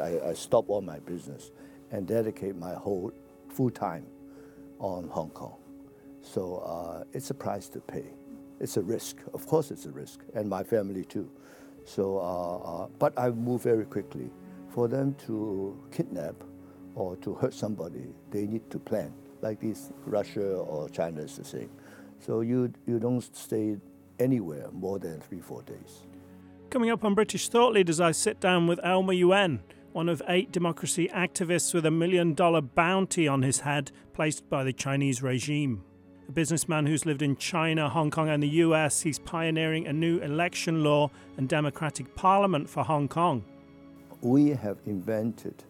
I stop all my business and dedicate my whole full time on Hong Kong. So it's a price to pay. It's a risk. Of course it's a risk, and my family too. So, but I move very quickly. For them to kidnap or to hurt somebody, they need to plan, like this Russia or China is the same. So you don't stay anywhere more than 3-4 days. Coming up on British Thought Leaders, I sit down with Elmer Yuen, one of 8 democracy activists with $1 million bounty on his head placed by the Chinese regime. A businessman who's lived in China, Hong Kong and the US, he's pioneering a new election law and democratic parliament for Hong Kong. We have invented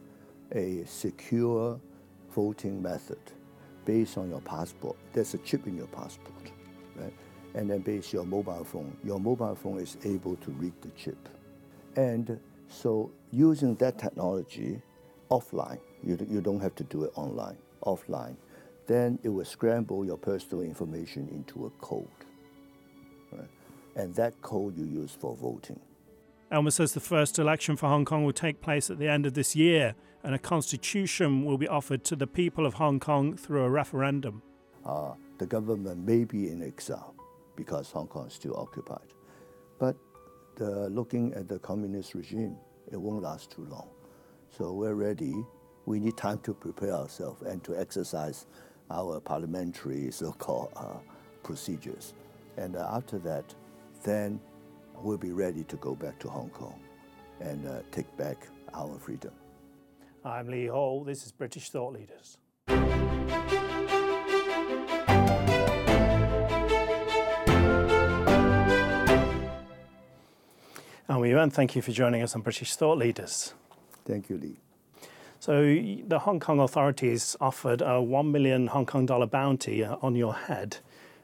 a secure voting method based on your passport. There's a chip in your passport, right? And then based your mobile phone. Your mobile phone is able to read the chip. And so using that technology offline, you don't have to do it online, offline, then it will scramble your personal information into a code. Right? And that code you use for voting. Elmer says the first election for Hong Kong will take place at the end of this year, and a constitution will be offered to the people of Hong Kong through a referendum. The government may be in exile because Hong Kong is still occupied. But looking at the communist regime, it won't last too long. So we're ready. We need time to prepare ourselves and to exercise our parliamentary so-called procedures. And after that, then we'll be ready to go back to Hong Kong and take back our freedom. I'm Lee Hall. This is British Thought Leaders. Elmer Yuen, thank you for joining us on British Thought Leaders. Thank you, Lee. So the Hong Kong authorities offered a $1 million bounty on your head.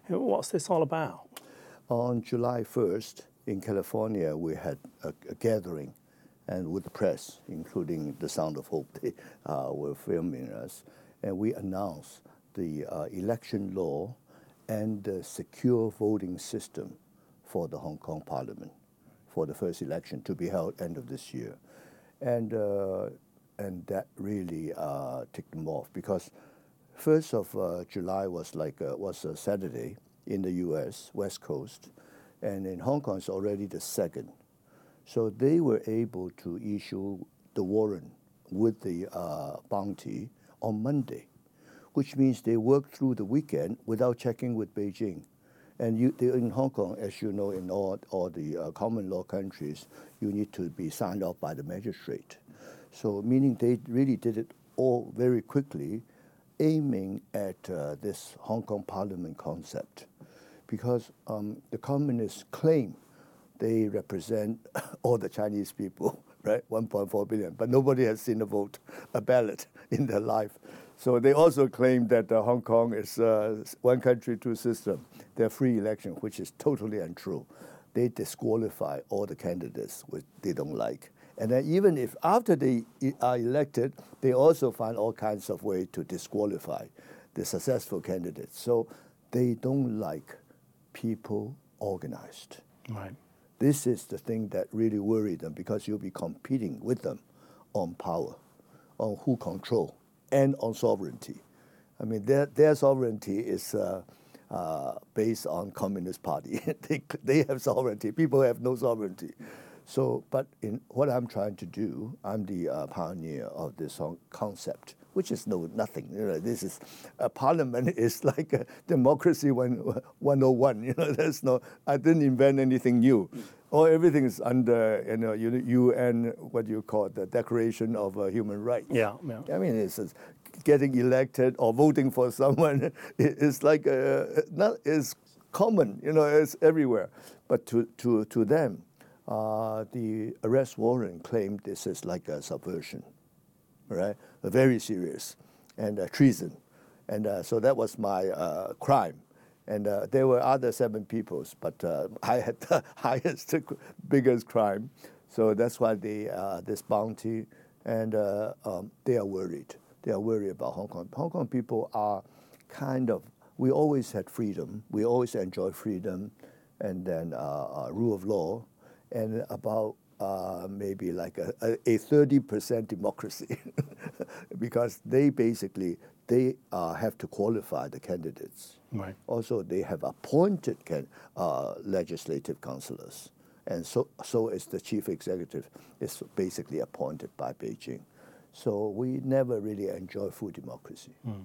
What's this all about? On July 1st, in California, we had a gathering and with the press, including the Sound of Hope, they were filming us. And we announced the election law and the secure voting system for the Hong Kong Parliament for the first election to be held end of this year. And that really ticked them off because 1st of July was a Saturday in the US, West Coast, and in Hong Kong it's already the 2nd. So they were able to issue the warrant with the bounty on Monday, which means they worked through the weekend without checking with Beijing. And in Hong Kong, as you know, in all the common law countries, you need to be signed off by the magistrate. So meaning they really did it all very quickly, aiming at this Hong Kong Parliament concept. Because the communists claim they represent all the Chinese people, right? 1.4 billion, but nobody has seen a ballot in their life. So they also claim that Hong Kong is one country, two system. They're free election, which is totally untrue. They disqualify all the candidates which they don't like. And then even if after they are elected, they also find all kinds of ways to disqualify the successful candidates. So they don't like people organized. Right. This is the thing that really worried them because you'll be competing with them on power, on who control, and on sovereignty. I mean, their sovereignty is based on Communist Party. They have sovereignty. People have no sovereignty. So, but in what I'm trying to do, I'm the pioneer of this concept, which is nothing. You know, this is a parliament is like a democracy 101. You know, I didn't invent anything new. Everything is under UN. What do you call it, the Declaration of Human Rights? Yeah. I mean, it's getting elected or voting for someone is like not is common. You know, it's everywhere. But to them. The arrest warrant claimed this is like a subversion, right? Very serious and treason. And so that was my crime. And there were other 7 people, but I had the highest, biggest crime. So that's why this bounty, and they are worried. They are worried about Hong Kong. Hong Kong people are we always had freedom. We always enjoy freedom and then rule of law. And about maybe like a 30% democracy because they basically, they have to qualify the candidates. Right. Also, they have appointed legislative councillors. And so is the chief executive. It's basically appointed by Beijing. So we never really enjoy full democracy. Mm.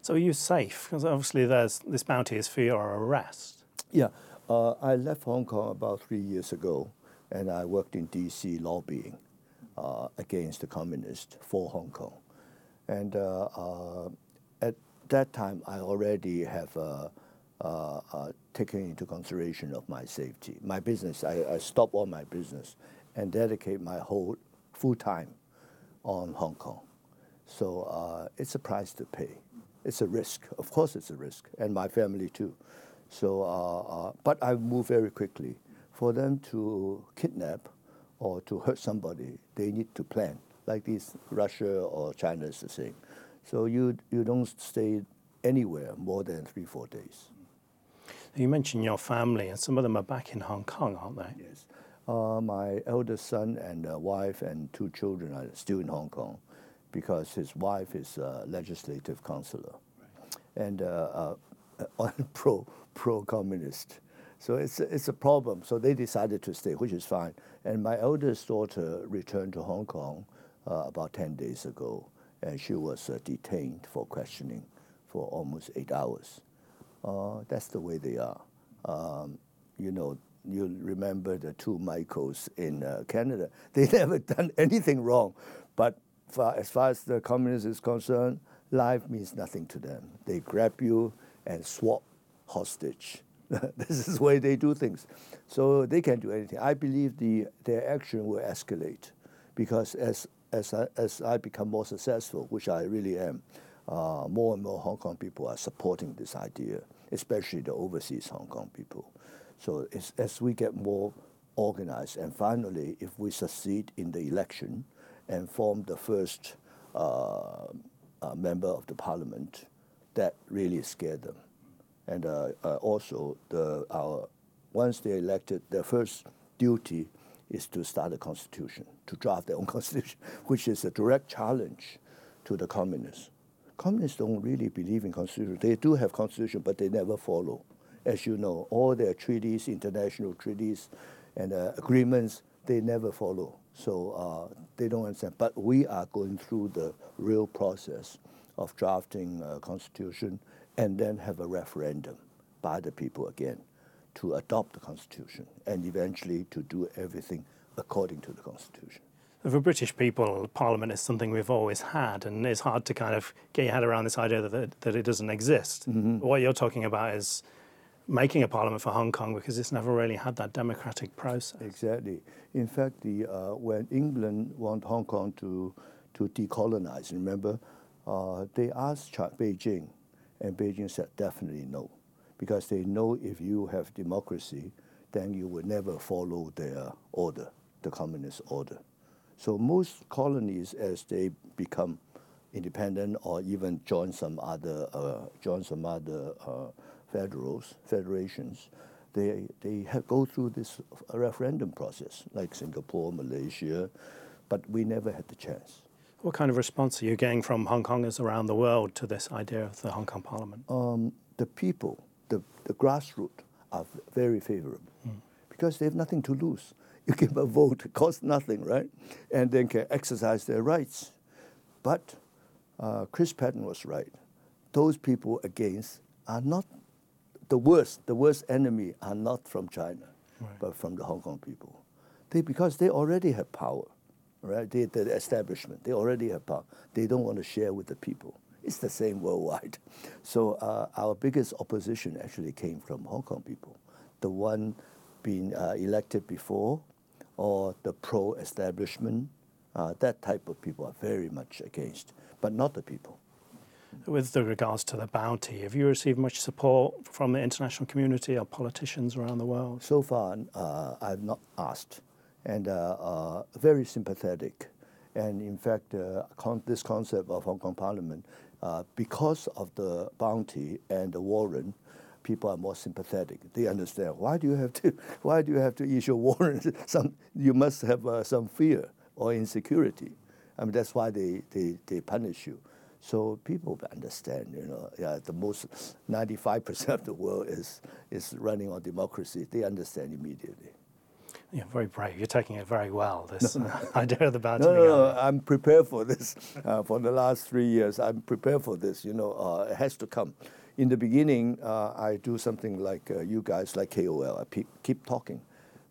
So are you safe? Because obviously there's this bounty is for your arrest. Yeah. I left Hong Kong about 3 years ago, and I worked in D.C. lobbying against the communists for Hong Kong. And at that time, I already have taken into consideration of my safety. My business, I stopped all my business and dedicate my whole full time on Hong Kong. So it's a price to pay. It's a risk. Of course it's a risk, and my family too. So, but I move very quickly. For them to kidnap or to hurt somebody, they need to plan. Like this, Russia or China is the same. So you don't stay anywhere more than 3-4 days. You mentioned your family, and some of them are back in Hong Kong, aren't they? Yes. My eldest son and wife and 2 children are still in Hong Kong because his wife is a legislative councillor and pro-communist. So it's a problem. So they decided to stay, which is fine. And my eldest daughter returned to Hong Kong about 10 days ago, and she was detained for questioning for almost 8 hours. That's the way they are. You remember the 2 Michaels in Canada. They never done anything wrong. But as far as the communists is concerned, life means nothing to them. They grab you and swap hostage. This is the way they do things. So they can do anything. I believe their action will escalate because as I become more successful, which I really am, more and more Hong Kong people are supporting this idea, especially the overseas Hong Kong people. So as we get more organized, and finally, if we succeed in the election and form the first member of the parliament, that really scared them. And also, once they're elected, their first duty is to start a constitution, to draft their own constitution, which is a direct challenge to the communists. Communists don't really believe in constitution. They do have constitution, but they never follow. As you know, all their treaties, international treaties and agreements, they never follow. So they don't understand. But we are going through the real process of drafting a constitution and then have a referendum by the people again to adopt the constitution and eventually to do everything according to the constitution. For British people, Parliament is something we've always had, and it's hard to kind of get your head around this idea that it doesn't exist. Mm-hmm. What you're talking about is making a Parliament for Hong Kong because it's never really had that democratic process. Exactly. In fact, when England want Hong Kong to decolonize, remember, they asked Beijing, and Beijing said definitely no, because they know if you have democracy, then you will never follow their order, the communist order. So most colonies, as they become independent or even join some other federations, they go through this referendum process, like Singapore, Malaysia, but we never had the chance. What kind of response are you getting from Hong Kongers around the world to this idea of the Hong Kong Parliament? The people, the grassroots, are very favorable because they have nothing to lose. You give a vote, it costs nothing, right? And then can exercise their rights. But Chris Patton was right. Those people against are not the worst. The worst enemy are not from China, right, but from the Hong Kong people. Because they already have power, right? The establishment, they already have power. They don't want to share with the people. It's the same worldwide. So our biggest opposition actually came from Hong Kong people. The one being elected before, or the pro-establishment, that type of people are very much against, but not the people. With the regards to the bounty, have you received much support from the international community or politicians around the world? So far, I've not asked, and very sympathetic. And in fact, this concept of Hong Kong Parliament, because of the bounty and the warrant, people are more sympathetic. They understand why do you have to issue warrants? You must have some fear or insecurity. I mean, that's why they punish you. So people understand, the most 95% of the world is running on democracy. They understand immediately. You're very brave. You're taking it very well, this idea of the bad. No, I'm prepared for this. For the last 3 years, I'm prepared for this. It has to come. In the beginning, I do something like you guys, like KOL. I keep talking.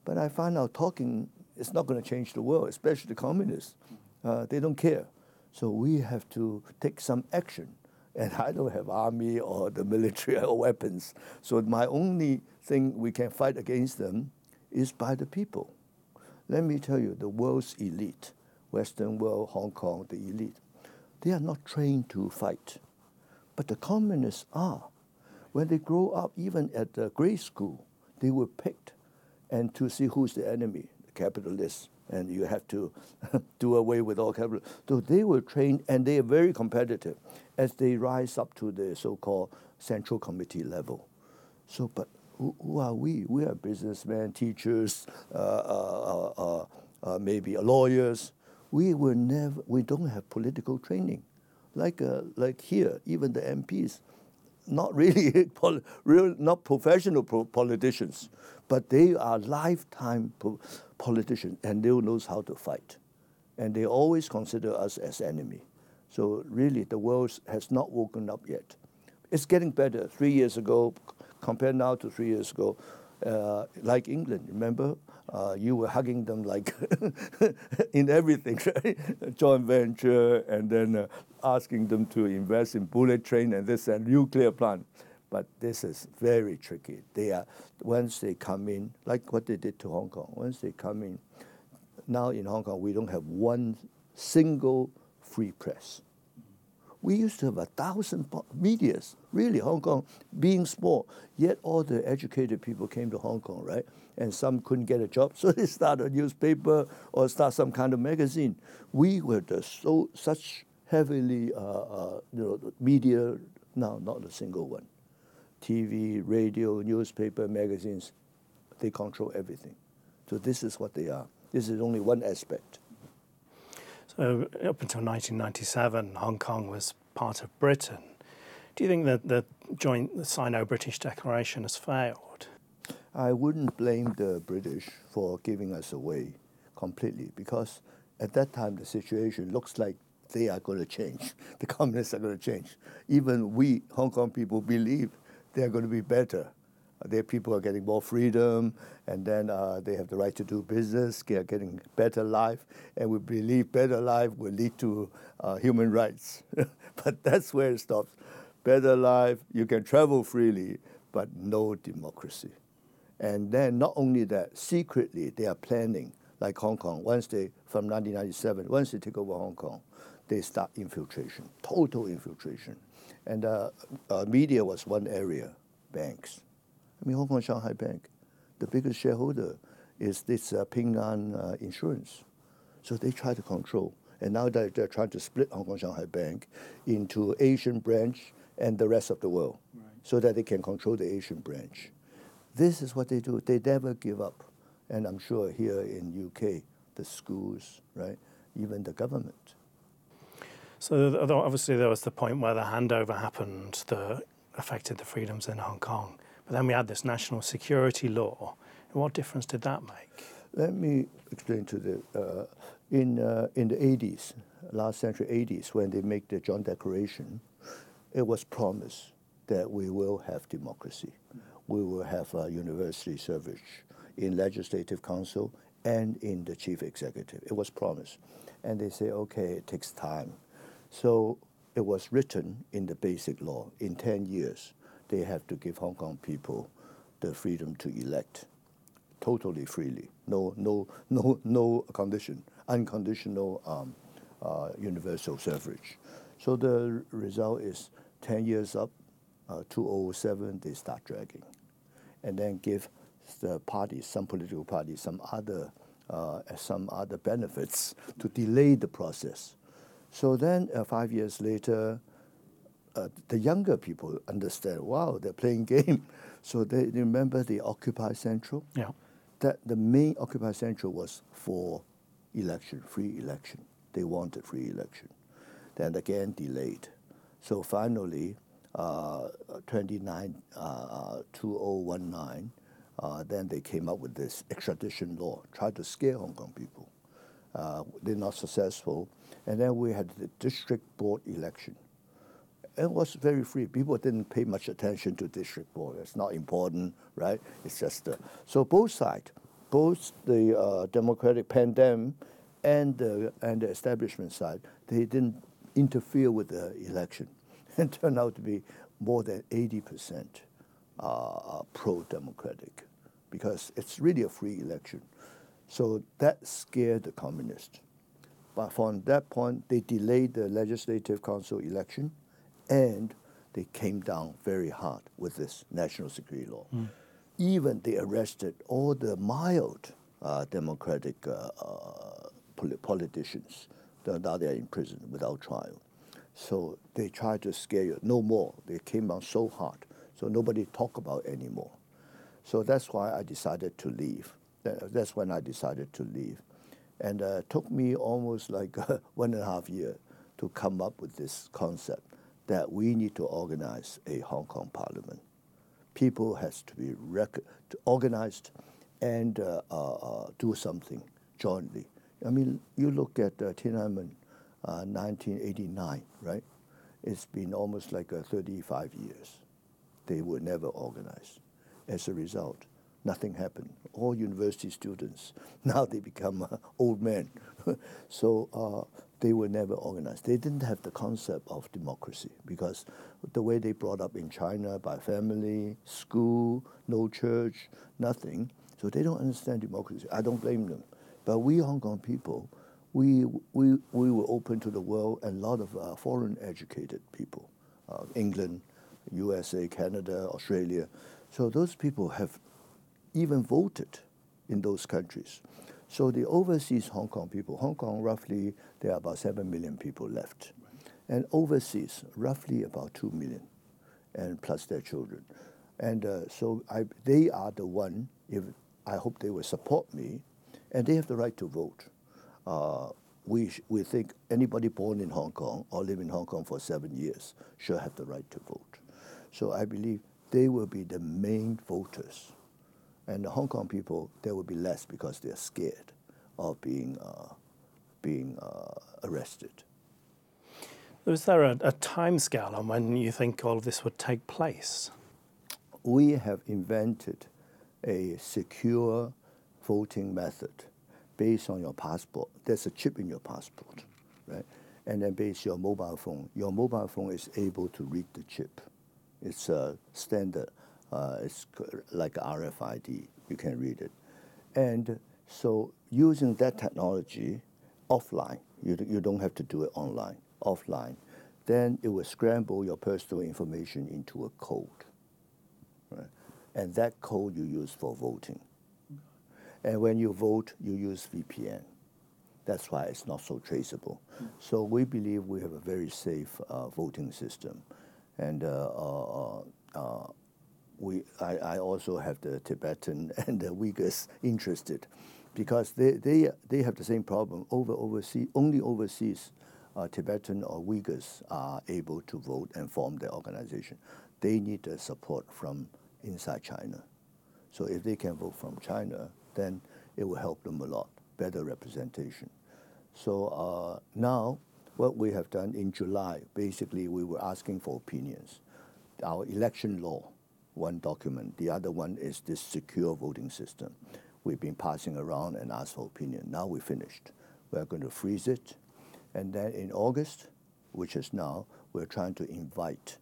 But I find out talking is not going to change the world, especially the communists. They don't care. So we have to take some action. And I don't have army or the military or weapons. So my only thing we can fight against them is by the people. Let me tell you, the world's elite, Western world, Hong Kong, the elite, they are not trained to fight. But the communists are. When they grow up, even at the grade school, they were picked and to see who's the enemy, the capitalists, and you have to do away with all capital. So they were trained, and they are very competitive as they rise up to the so-called Central Committee level. So, but who are we? We are businessmen, teachers, maybe lawyers. We don't have political training. Like here, even the MPs, not really not professional politicians, but they are lifetime politicians, and they know how to fight. And they always consider us as enemy. So really, the world has not woken up yet. It's getting better. 3 years ago, compared now to 3 years ago, like England, remember? You were hugging them like in everything, right? Joint venture, and then asking them to invest in bullet train and this and nuclear plant. But this is very tricky. Once they come in, like what they did to Hong Kong, once they come in, now in Hong Kong, we don't have one single free press. We used to have 1,000 medias, really, Hong Kong being small. Yet all the educated people came to Hong Kong, right? And some couldn't get a job, so they start a newspaper or start some kind of magazine. We were such heavily media, no, not a single one. TV, radio, newspaper, magazines, they control everything. So this is what they are. This is only one aspect. So up until 1997, Hong Kong was part of Britain. Do you think that the joint Sino-British declaration has failed? I wouldn't blame the British for giving us away completely, because at that time the situation looks like they are going to change. The communists are going to change. Even we, Hong Kong people, believe they are going to be better. Their people are getting more freedom, and then they have the right to do business, they are getting better life, and we believe better life will lead to human rights. But that's where it stops. Better life, you can travel freely, but no democracy. And then not only that, secretly they are planning, like Hong Kong, from 1997, once they take over Hong Kong, they start infiltration, total infiltration. And media was one area, banks. I mean, Hong Kong Shanghai Bank, the biggest shareholder is this Ping An Insurance. So they try to control. And now they're trying to split Hong Kong Shanghai Bank into Asian branch and the rest of the world, right, so that they can control the Asian branch. This is what they do. They never give up. And I'm sure here in UK, the schools, right, even the government. So obviously there was the point where the handover happened that affected the freedoms in Hong Kong. But then we had this national security law. And what difference did that make? Let me explain to in the 80s, last century 80s, when they make the Joint Declaration, it was promised that we will have democracy. We will have university suffrage in Legislative Council and in the Chief Executive. It was promised. And they say, okay, it takes time. So it was written in the Basic Law in 10 years. They have to give Hong Kong people the freedom to elect totally freely, no condition, unconditional universal suffrage. So the result is 10 years up, 2007, they start dragging. And then give the parties, some political parties, some other benefits to delay the process. So then 5 years later, the younger people understand, wow, they're playing game. So they remember the Occupy Central? Yeah. That the main Occupy Central was for election, free election. They wanted free election. Then again, delayed. So finally, 2019, then they came up with this extradition law, tried to scare Hong Kong people. They're not successful. And then we had the district board election. It was very free. People didn't pay much attention to district board. It's not important, right? It's just so both sides, both the Democratic pandemic and the establishment side, they didn't interfere with the election, and turned out to be more than 80% pro-democratic, because it's really a free election. So that scared the communists. But from that point, they delayed the Legislative Council election, and they came down very hard with this national security law. Mm. Even they arrested all the mild democratic politicians. Now they are in prison without trial. So they tried to scare you. No more. They came down so hard. So nobody talk about it anymore. So that's why I decided to leave. That's when I decided to leave. And it took me almost like 1.5 years to come up with this concept that we need to organize a Hong Kong parliament. People has to be organized and do something jointly. I mean, you look at Tiananmen, 1989, right? It's been almost like 35 years. They were never organized. As a result, nothing happened. All university students, now they become old men. So they were never organized. They didn't have the concept of democracy, because the way they brought up in China, by family, school, no church, nothing. So they don't understand democracy. I don't blame them. But we Hong Kong people, we were open to the world, and a lot of foreign educated people, England, USA, Canada, Australia. So those people have even voted in those countries. So the overseas Hong Kong people, Hong Kong roughly, there are about 7 million people left. And overseas, roughly about 2 million, and plus their children. And so they are the one, if I hope they will support me, and they have the right to vote. We think anybody born in Hong Kong or live in Hong Kong for 7 years should have the right to vote. So I believe they will be the main voters. And the Hong Kong people, there will be less, because they are scared of being arrested. Was there a time scale on when you think all of this would take place? We have invented a secure voting method based on your passport. There's a chip in your passport, right? And then based on your mobile phone. Your mobile phone is able to read the chip. It's a standard. It's like RFID. You can read it. And so using that technology offline, you don't have to do it online, offline, then it will scramble your personal information into a code. Right? And that code you use for voting. And when you vote, you use VPN. That's why it's not so traceable. So we believe we have a very safe voting system. And I also have the Tibetan and the Uyghurs interested, because they have the same problem. Only overseas Tibetan or Uyghurs are able to vote and form their organization. They need the support from inside China. So if they can vote from China, then it will help them a lot, better representation. So now what we have done in July, basically we were asking for opinions. Our election law, one document, the other one is this secure voting system. We've been passing around and asked for opinion. Now we finished. We're going to freeze it. And then in August, which is now, we're trying to invite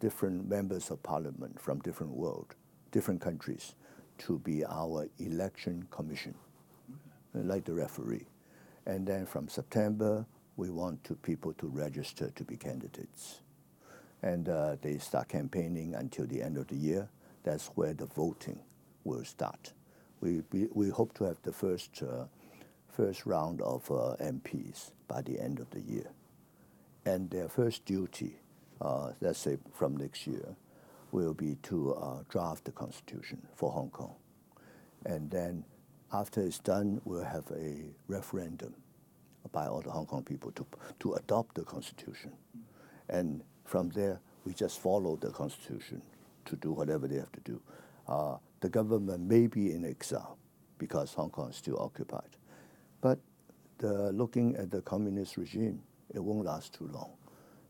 different members of parliament from different world, different countries, to be our election commission, like the referee. And then from September, we want people to register to be candidates. And they start campaigning until the end of the year. That's where the voting will start. We hope to have the first round of MPs by the end of the year. And their first duty, let's say from next year, will be to draft the constitution for Hong Kong. And then after it's done, we'll have a referendum by all the Hong Kong people to adopt the constitution. And from there, we just follow the constitution to do whatever they have to do. The government may be in exile because Hong Kong is still occupied. But looking at the communist regime, it won't last too long.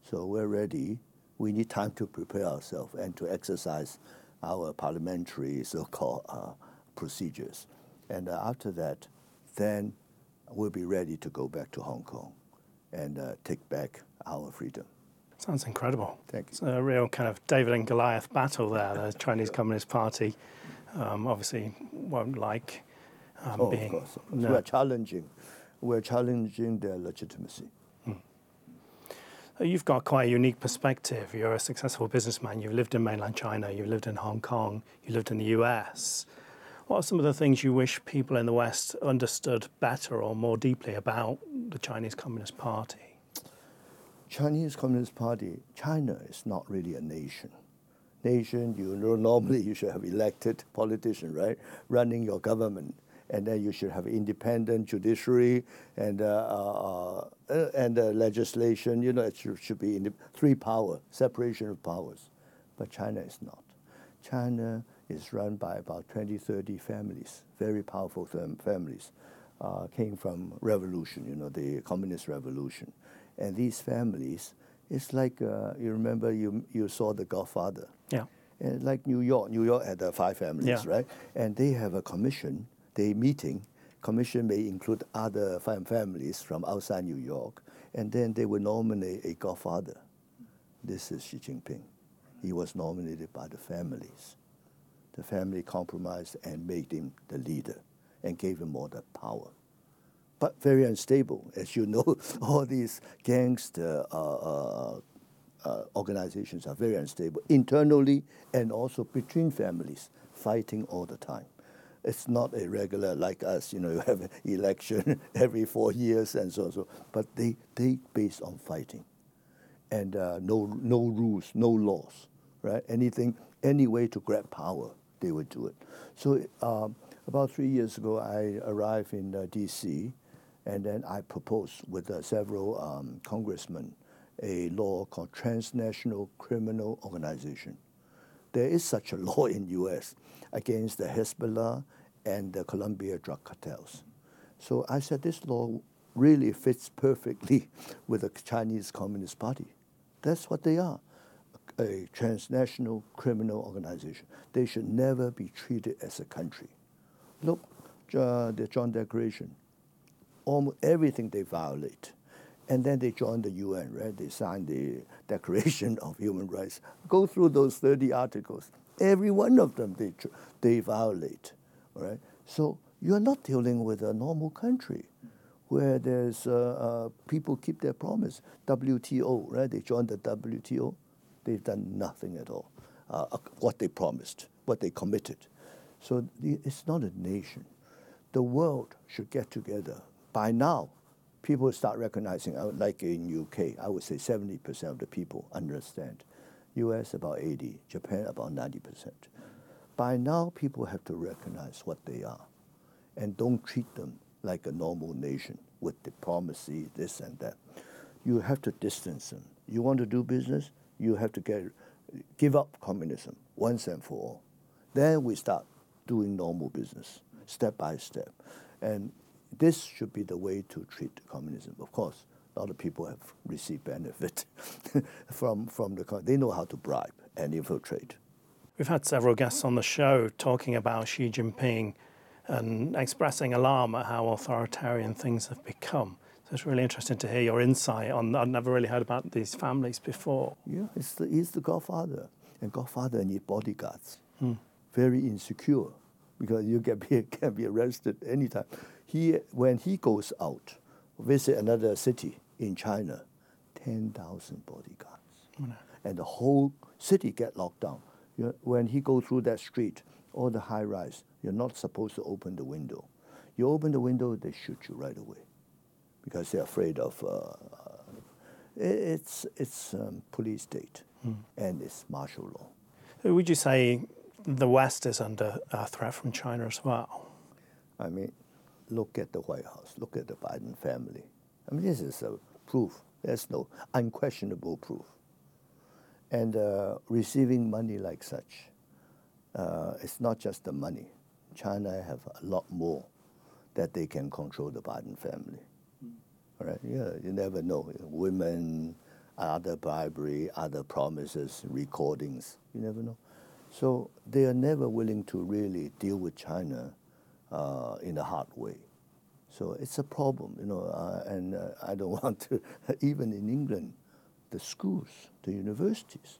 So we're ready. We need time to prepare ourselves and to exercise our parliamentary so-called procedures. And after that, then we'll be ready to go back to Hong Kong and take back our freedom. Sounds incredible. Thank you. It's a real kind of David and Goliath battle there. The Chinese Communist Party obviously won't like being... Of course. No. We're challenging their legitimacy. You've got quite a unique perspective. You're a successful businessman. You've lived in mainland China. You've lived in Hong Kong. You lived in the US. What are some of the things you wish people in the West understood better or more deeply about the Chinese Communist Party? Chinese Communist Party, China is not really a nation. Nation, you know, normally you should have elected politicians, right, running your government. And then you should have independent judiciary and legislation. You know, it should be in the three power, separation of powers. But China is not. China is run by about 20, 30 families, very powerful families, came from revolution, you know, the communist revolution. And these families, it's like, you remember you saw The Godfather. Yeah. And like New York had five families, yeah. Right? And they have a commission. The meeting commission may include other families from outside New York, and then they will nominate a godfather. This is Xi Jinping. He was nominated by the families. The family compromised and made him the leader and gave him all the power. But very unstable, as you know, all these gangster organizations are very unstable internally and also between families, fighting all the time. It's not a regular like us, you know, you have an election every 4 years and so on. So. But they based on fighting and no rules, no laws, right? Anything, any way to grab power, they would do it. So about 3 years ago, I arrived in D.C. and then I proposed with several congressmen a law called Transnational Criminal Organization. There is such a law in the U.S. against the Hezbollah and the Colombia drug cartels. So I said this law really fits perfectly with the Chinese Communist Party. That's what they are, a transnational criminal organization. They should never be treated as a country. Look, the Joint Declaration, almost everything they violate. And then they joined the UN, right? They signed the Declaration of Human Rights. Go through those 30 articles. Every one of them they violate, all right? So you're not dealing with a normal country where there's people keep their promise. WTO, right? They joined the WTO. They've done nothing at all, what they promised, what they committed. So it's not a nation. The world should get together by now. People start recognizing, like in UK, I would say 70% of the people understand. US about 80%, Japan about 90%. By now, people have to recognize what they are and don't treat them like a normal nation with the diplomacy, this and that. You have to distance them. You want to do business, you have to give up communism once and for all. Then we start doing normal business, step by step. And this should be the way to treat communism. Of course, a lot of people have received benefit from the country. They know how to bribe and infiltrate. We've had several guests on the show talking about Xi Jinping and expressing alarm at how authoritarian things have become. So it's really interesting to hear your insight on that. I've never really heard about these families before. Yeah, he's the Godfather. And Godfather needs bodyguards. Very insecure because you can be arrested anytime. When he goes out, visit another city in China, 10,000 bodyguards. And the whole city get locked down. When he goes through that street, all the high rise, you're not supposed to open the window. You open the window, they shoot you right away because they're afraid of It's police state and it's martial law. Would you say the West is under a threat from China as well? I mean, look at the White House, look at the Biden family. I mean, this is a proof. There's no unquestionable proof. And receiving money like such, it's not just the money. China have a lot more that they can control the Biden family. All right? Yeah, you never know. Women, other bribery, other promises, recordings. You never know. So they are never willing to really deal with China in a hard way. So it's a problem, you know, and I don't want to, even in England, the schools, the universities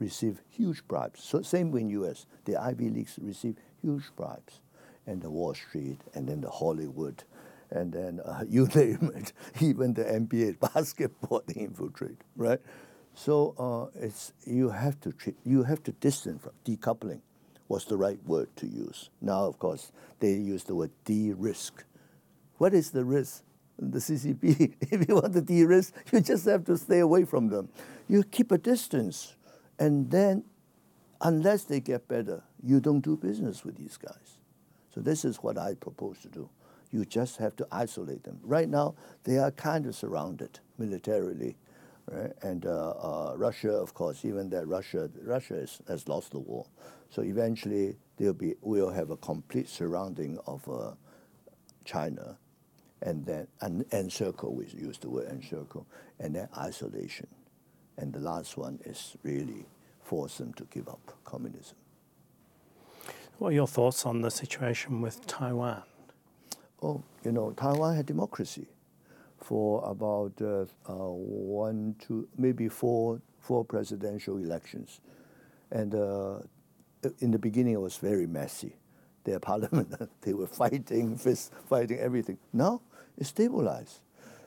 receive huge bribes. So same with in U.S., the Ivy Leagues receive huge bribes. And the Wall Street, and then the Hollywood, and then you name it, even the NBA basketball, they infiltrate, right? So it's you have to distance from decoupling. Was the right word to use? Now, of course, they use the word de-risk. What is the risk? The CCP. If you want to de-risk, you just have to stay away from them. You keep a distance, and then, unless they get better, you don't do business with these guys. So this is what I propose to do. You just have to isolate them. Right now, they are kind of surrounded militarily, right? And Russia, of course, even that Russia has lost the war. So eventually, we'll have a complete surrounding of China, and then encircle. We use the word encircle, and then isolation. And the last one is really force them to give up communism. What are your thoughts on the situation with Taiwan? Oh, you know, Taiwan had democracy for about one, two, maybe four presidential elections. And in the beginning, it was very messy. Their parliament, they were fighting, fighting everything. Now, it's stabilized.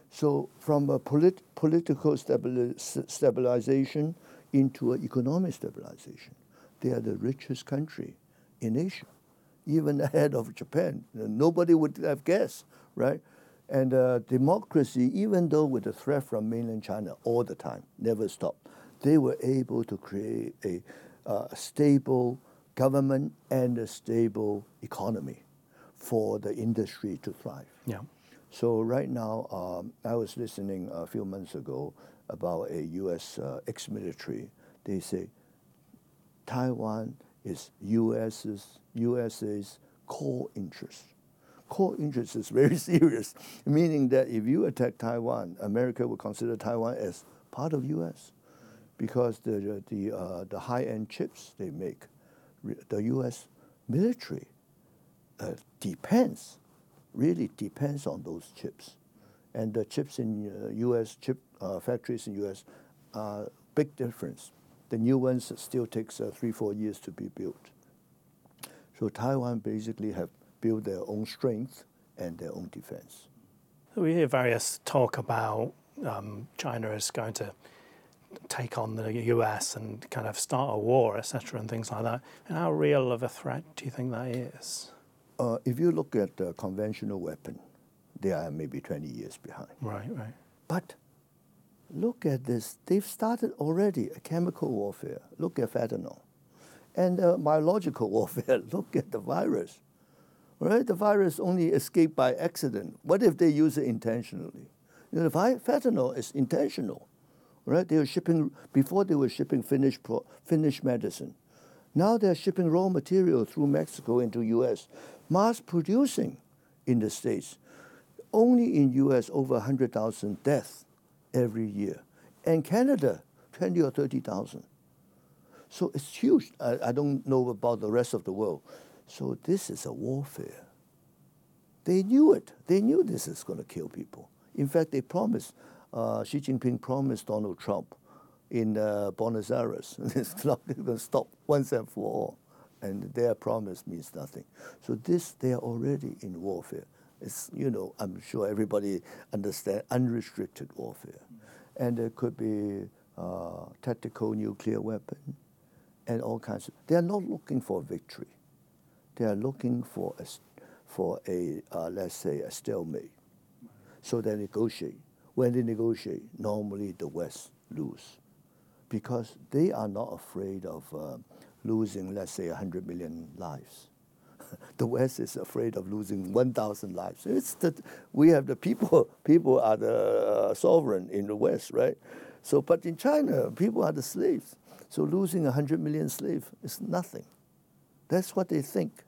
So from a political stabilization into an economic stabilization, they are the richest country in Asia, even ahead of Japan. Nobody would have guessed, right? And democracy, even though with the threat from mainland China all the time, never stopped, they were able to create a stable government and a stable economy for the industry to thrive. Yeah. So right now, I was listening a few months ago about a U.S. ex-military. They say Taiwan is USA's core interest. Core interest is very serious, meaning that if you attack Taiwan, America will consider Taiwan as part of U.S. because the high-end chips they make, the U.S. military really depends on those chips. And the chips in U.S. factories in U.S. are big difference. The new ones still takes 3-4 years to be built. So Taiwan basically have built their own strength and their own defense. We hear various talk about China is going to take on the US and kind of start a war, etc., and things like that. And how real of a threat do you think that is? If you look at the conventional weapon, they are maybe 20 years behind. Right, right. But look at this. They've started already a chemical warfare. Look at fentanyl. And biological warfare. Look at the virus. Right? The virus only escaped by accident. What if they use it intentionally? You know, fentanyl is intentional. Right? Before they were shipping finished medicine. Now they're shipping raw material through Mexico into U.S. Mass producing in the States. Only in U.S. over 100,000 deaths every year. And Canada, 20 or 30,000. So it's huge. I don't know about the rest of the world. So this is a warfare. They knew it. They knew this is going to kill people. In fact, they promised, Xi Jinping promised Donald Trump in Buenos Aires, it's not going to stop once and for all. And their promise means nothing. So they are already in warfare. It's, you know, I'm sure everybody understands unrestricted warfare. And there could be tactical nuclear weapon and all kinds of. They are not looking for victory. They are looking for a let's say, a stalemate. So they negotiate. when they negotiate, normally the West lose, because they are not afraid of losing, let's say, 100 million lives. The West is afraid of losing 1,000 lives. It's that we have the people. People are the sovereign in the West, right? So, but in China, people are the slaves. So losing 100 million slaves is nothing. That's what they think.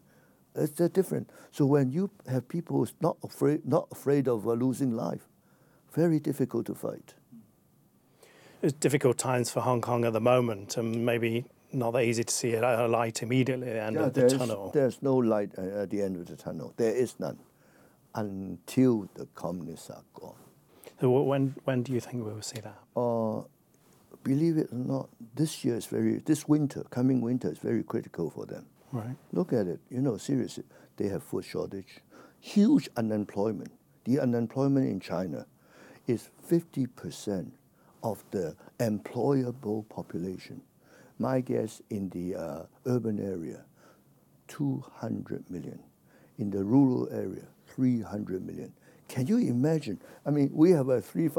It's different. So when you have people who's not afraid of losing life, very difficult to fight. It's difficult times for Hong Kong at the moment, and maybe not that easy to see a light immediately at the end of the tunnel. There's no light at the end of the tunnel. There is none until the communists are gone. So when do you think we will see that? Believe it or not, this coming winter is very critical for them. Right. Look at it. You know, seriously, they have food shortage, huge unemployment. The unemployment in China is 50% of the employable population. My guess, in the urban area, 200 million. In the rural area, 300 million. Can you imagine? I mean, we have a 5%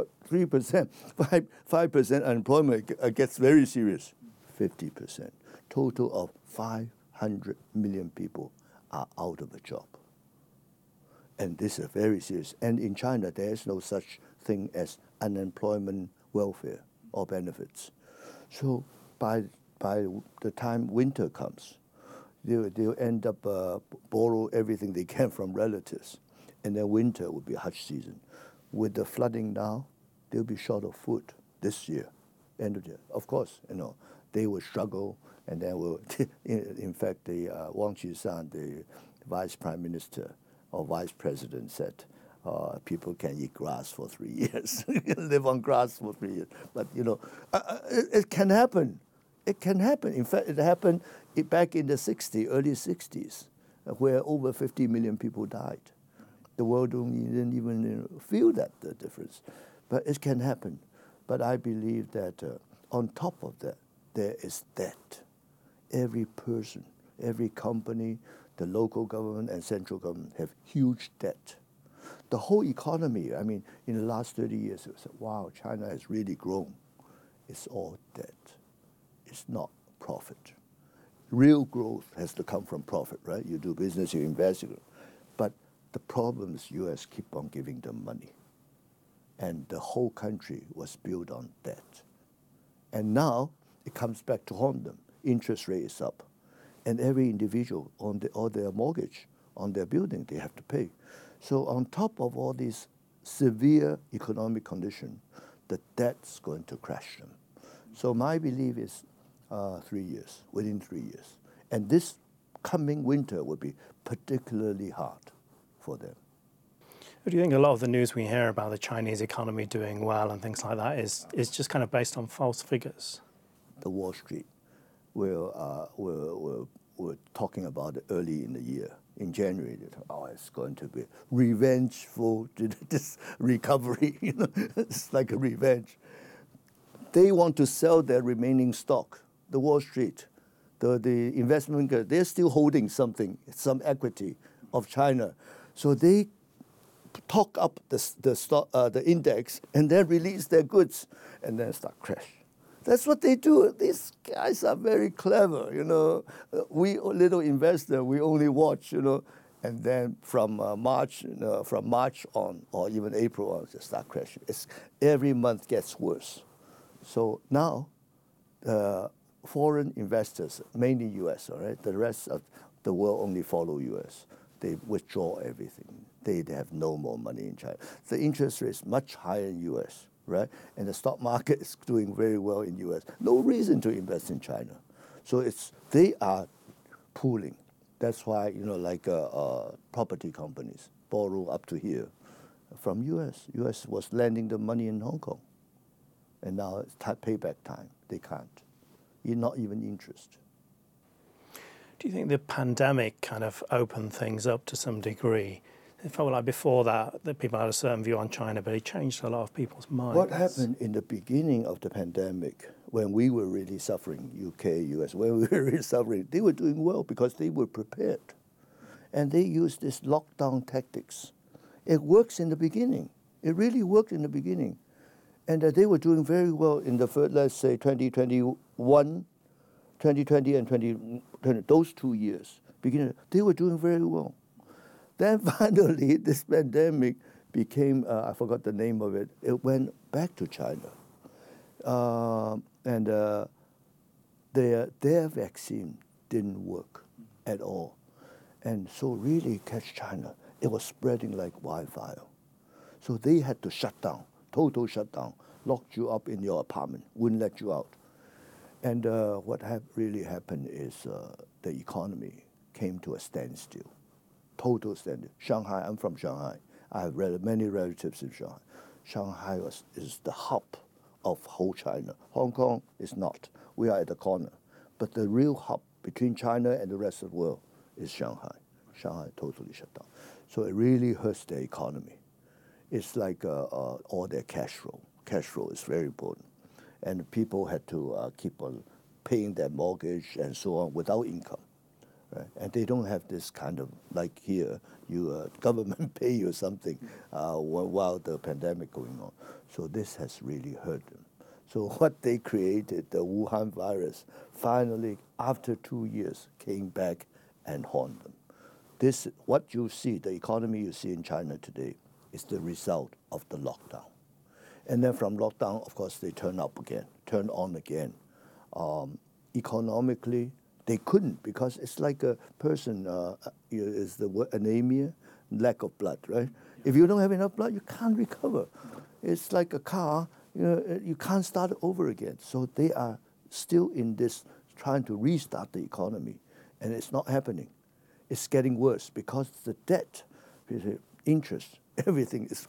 unemployment. It gets very serious. 50%. Total of 500 million people are out of a job. And this is very serious. And in China, there is no such thing as unemployment welfare or benefits. So by the time winter comes, they'll end up borrow everything they can from relatives. And then winter will be Hajj season. With the flooding now, they'll be short of food this year, end of the year. Of course, you know, they will struggle, and then will, in fact, Wang Qisan, the vice prime minister or vice president, said, people can eat grass for 3 years, live on grass for 3 years. But, you know, it can happen. It can happen. In fact, it happened back in the early 60s, where over 50 million people died. The world didn't even feel that, the difference. But it can happen. But I believe that on top of that, there is debt. Every person, every company, the local government and central government have huge debt. The whole economy, I mean, in the last 30 years, it was, wow, China has really grown. It's all debt. It's not profit. Real growth has to come from profit, right? You do business, you invest. But the problem is U.S. keep on giving them money. And the whole country was built on debt. And now it comes back to haunt them. Interest rate is up. And every individual on their mortgage, on their building, they have to pay. So on top of all these severe economic condition, the debt's going to crash them. So my belief is within 3 years. And this coming winter will be particularly hard for them. Do you think a lot of the news we hear about the Chinese economy doing well and things like that is just kind of based on false figures? The Wall Street were talking about it early in the year. In January, it's going to be revengeful, this recovery, you know, it's like a revenge. They want to sell their remaining stock, the Wall Street, the investment, they're still holding something, some equity of China. So they talk up the index and then release their goods and then start crash. That's what they do. These guys are very clever, you know. We little investor, we only watch, you know. And then from March on, or even April on, they start crashing. Every month gets worse. So now, foreign investors, mainly U.S., all right. The rest of the world only follow U.S. They withdraw everything. They have no more money in China. The interest rate is much higher in U.S. right? And the stock market is doing very well in U.S. No reason to invest in China. So they are pooling. That's why, you know, like property companies borrow up to here from U.S. U.S. was lending the money in Hong Kong. And now it's payback time. They can't. Not even interest. Do you think the pandemic kind of opened things up to some degree? It felt like before that people had a certain view on China, but it changed a lot of people's minds. What happened in the beginning of the pandemic, when we were really suffering, UK, US, when we were really suffering, they were doing well because they were prepared. And they used this lockdown tactics. It works in the beginning. It really worked in the beginning. And they were doing very well in the first, let's say, 2020 and 2020, those 2 years. Beginning, they were doing very well. Then finally, this pandemic became, I forgot the name of it, it went back to China. And their vaccine didn't work at all. And so really catch China, it was spreading like wildfire. So they had to shut down, total shutdown, locked you up in your apartment, wouldn't let you out. And what really happened is the economy came to a standstill, total standstill. Shanghai, I'm from Shanghai. I have many relatives in Shanghai. Shanghai is the hub of whole China. Hong Kong is not. We are at the corner. But the real hub between China and the rest of the world is Shanghai. Shanghai totally shut down. So it really hurts their economy. It's like all their cash flow. Cash flow is very important. And people had to keep on paying their mortgage and so on without income. Right? And they don't have this kind of, like here, you government pay you something while the pandemic going on. So this has really hurt them. So what they created, the Wuhan virus, finally, after 2 years, came back and haunted them. This, what you see, the economy you see in China today, is the result of the lockdown. And then from lockdown, of course, they turn on again. Economically, they couldn't, because it's like a person, is the word anemia, lack of blood, right? Yeah. If you don't have enough blood, you can't recover. It's like a car, you can't start over again. So they are still in this, trying to restart the economy, and it's not happening. It's getting worse because the debt, interest, everything is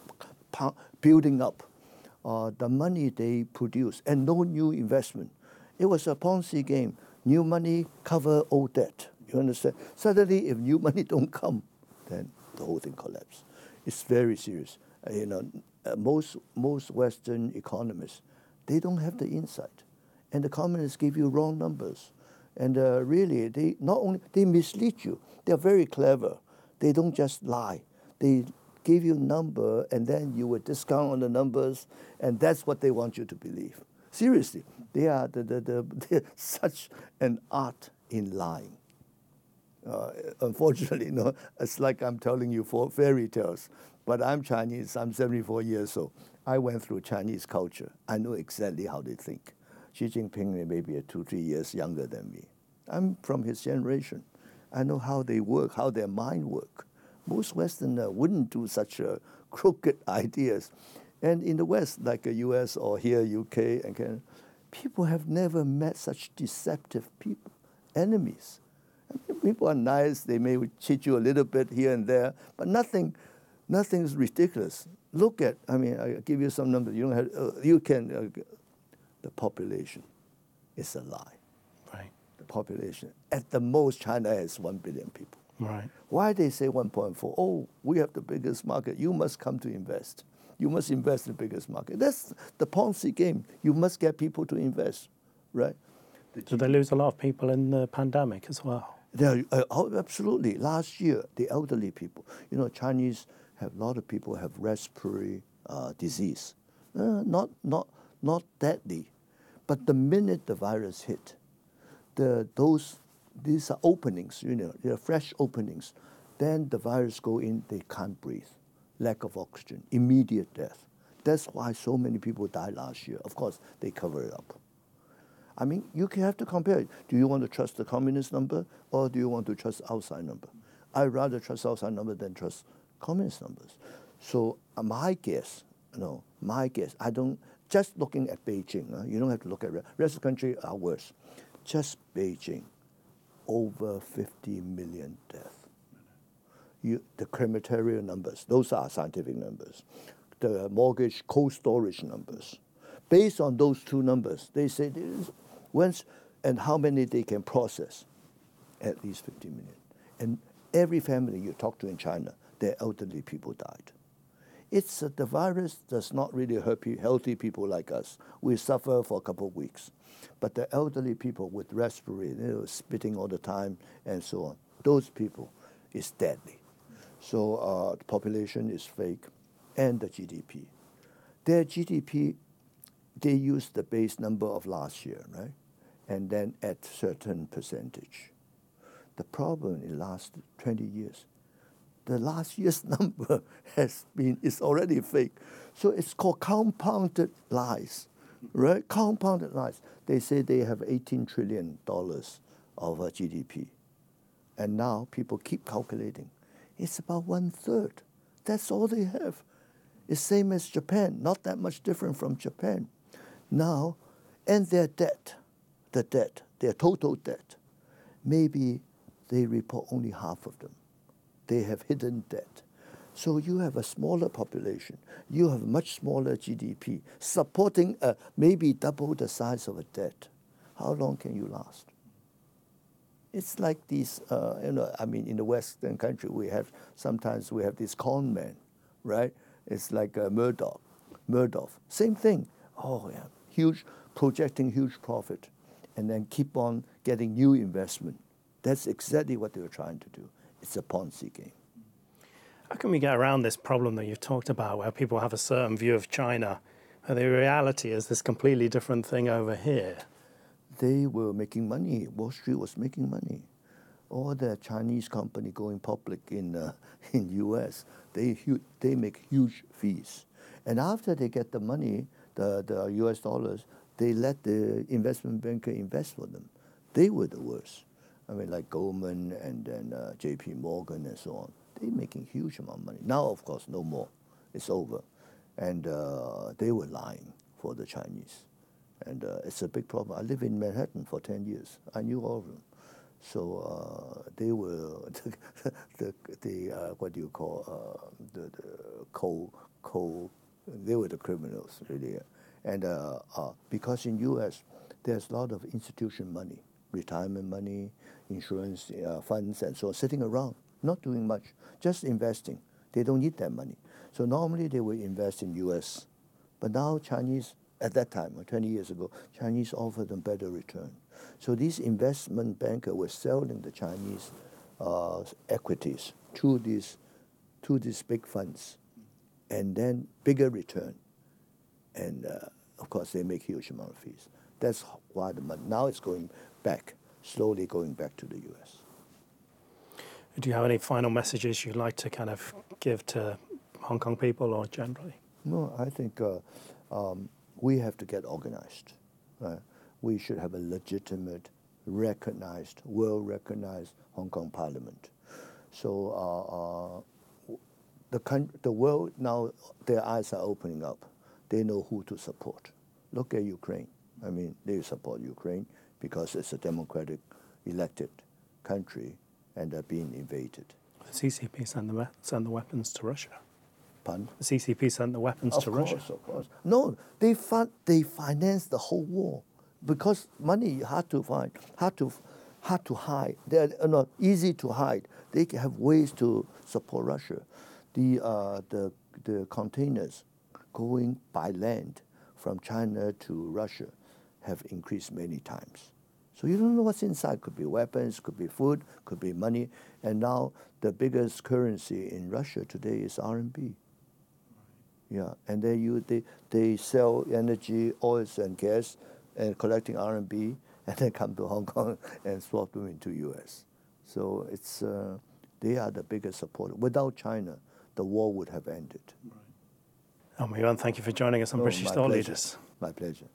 building up. The money they produce, and no new investment. It was a Ponzi game. New money cover old debt. You understand? Suddenly, if new money don't come, then the whole thing collapses. It's very serious. Most Western economists, they don't have the insight, and the communists give you wrong numbers, and really, they not only they mislead you. They are very clever. They don't just lie. They give you number, and then you would discount on the numbers, and that's what they want you to believe. Seriously, they are they're such an art in lying. Unfortunately, no, it's like I'm telling you for fairy tales, but I'm Chinese, I'm 74 years old. I went through Chinese culture. I know exactly how they think. Xi Jinping may be 2-3 years younger than me. I'm from his generation. I know how they work, how their mind works. Most Westerners wouldn't do such crooked ideas. And in the West, like the US or here, UK, and Canada, people have never met such deceptive people, enemies. I mean, people are nice, they may cheat you a little bit here and there, but nothing is ridiculous. Look at, I mean, I give you some numbers, you don't have, the population is a lie. Right. The population, at the most, China has 1 billion people. Right. Why they say 1.4? Oh, we have the biggest market. You must come to invest. You must invest in the biggest market. That's the Ponzi game. You must get people to invest, right? So they lose a lot of people in the pandemic as well. Absolutely. Last year, the elderly people. You know, Chinese have a lot of people have respiratory disease. Not deadly, but the minute the virus hit, these are openings, they're fresh openings. Then the virus go in, they can't breathe. Lack of oxygen, immediate death. That's why so many people died last year. Of course, they cover it up. I mean, you have to compare it. Do you want to trust the communist number or do you want to trust outside number? I'd rather trust outside number than trust communist numbers. So my guess, I don't, just looking at Beijing, you don't have to look at the rest of the country are worse. Just Beijing. Over 50 million deaths. The crematorium numbers, those are scientific numbers. The mortgage cold storage numbers. Based on those two numbers, they say once and how many they can process, at least 50 million. And every family you talk to in China, their elderly people died. It's the virus does not really hurt healthy people like us. We suffer for a couple of weeks. But the elderly people with respiratory, spitting all the time and so on, those people is deadly. So the population is fake. and the GDP. Their GDP, they use the base number of last year, right? And then at certain percentage. The problem in the last 20 years, the last year's number is already fake. So it's called compounded lies, right? Compounded lies. They say they have $18 trillion of a GDP. And now people keep calculating. It's about 1/3. That's all they have. It's same as Japan, not that much different from Japan. Now, and their debt, their total debt, maybe they report only half of them. They have hidden debt. So you have a smaller population. You have much smaller GDP, supporting maybe double the size of a debt. How long can you last? It's like these, in the Western country, sometimes we have these con men, right? It's like Madoff. Same thing. Oh, yeah, projecting huge profit, and then keep on getting new investment. That's exactly what they were trying to do. It's a Ponzi game. How can we get around this problem that you've talked about, where people have a certain view of China, and the reality is this completely different thing over here? They were making money. Wall Street was making money. All the Chinese company going public in U.S., they make huge fees. And after they get the money, the U.S. dollars, they let the investment banker invest for them. They were the worst. I mean, like Goldman and then JP Morgan and so on. They're making huge amount of money. Now, of course, no more. It's over. And they were lying for the Chinese. And it's a big problem. I lived in Manhattan for 10 years. I knew all of them. So they were they were the criminals, really. And because in U.S., there's a lot of institution money, retirement money, insurance funds, and so on, sitting around, not doing much, just investing. They don't need that money. So normally they would invest in U.S., but now Chinese, at that time, 20 years ago, Chinese offered them better return. So these investment bankers were selling the Chinese equities to these big funds, and then bigger return. And of course, they make huge amount of fees. That's why the money now it's going back, slowly going back to the U.S. Do you have any final messages you'd like to kind of give to Hong Kong people or generally? No, I think we have to get organized. We should have a legitimate, recognized, world-recognized Hong Kong parliament. So the world now, their eyes are opening up. They know who to support. Look at Ukraine. I mean, they support Ukraine because it's a democratic elected country and they're being invaded. The CCP sent the weapons to Russia. Pardon? The CCP sent the weapons to Russia. Of course. No, they financed the whole war. Because money hard to find, hard to hide. They're not easy to hide. They have ways to support Russia. The containers going by land from China to Russia have increased many times. So you don't know what's inside. Could be weapons, could be food, could be money. And now the biggest currency in Russia today is RMB. Yeah, and they sell energy, oils and gas, and collecting RMB, and then come to Hong Kong and swap them into U.S. So it's they are the biggest supporter. Without China, the war would have ended. Right. Elmer Yuen, thank you for joining us on British Thought Leaders. My pleasure.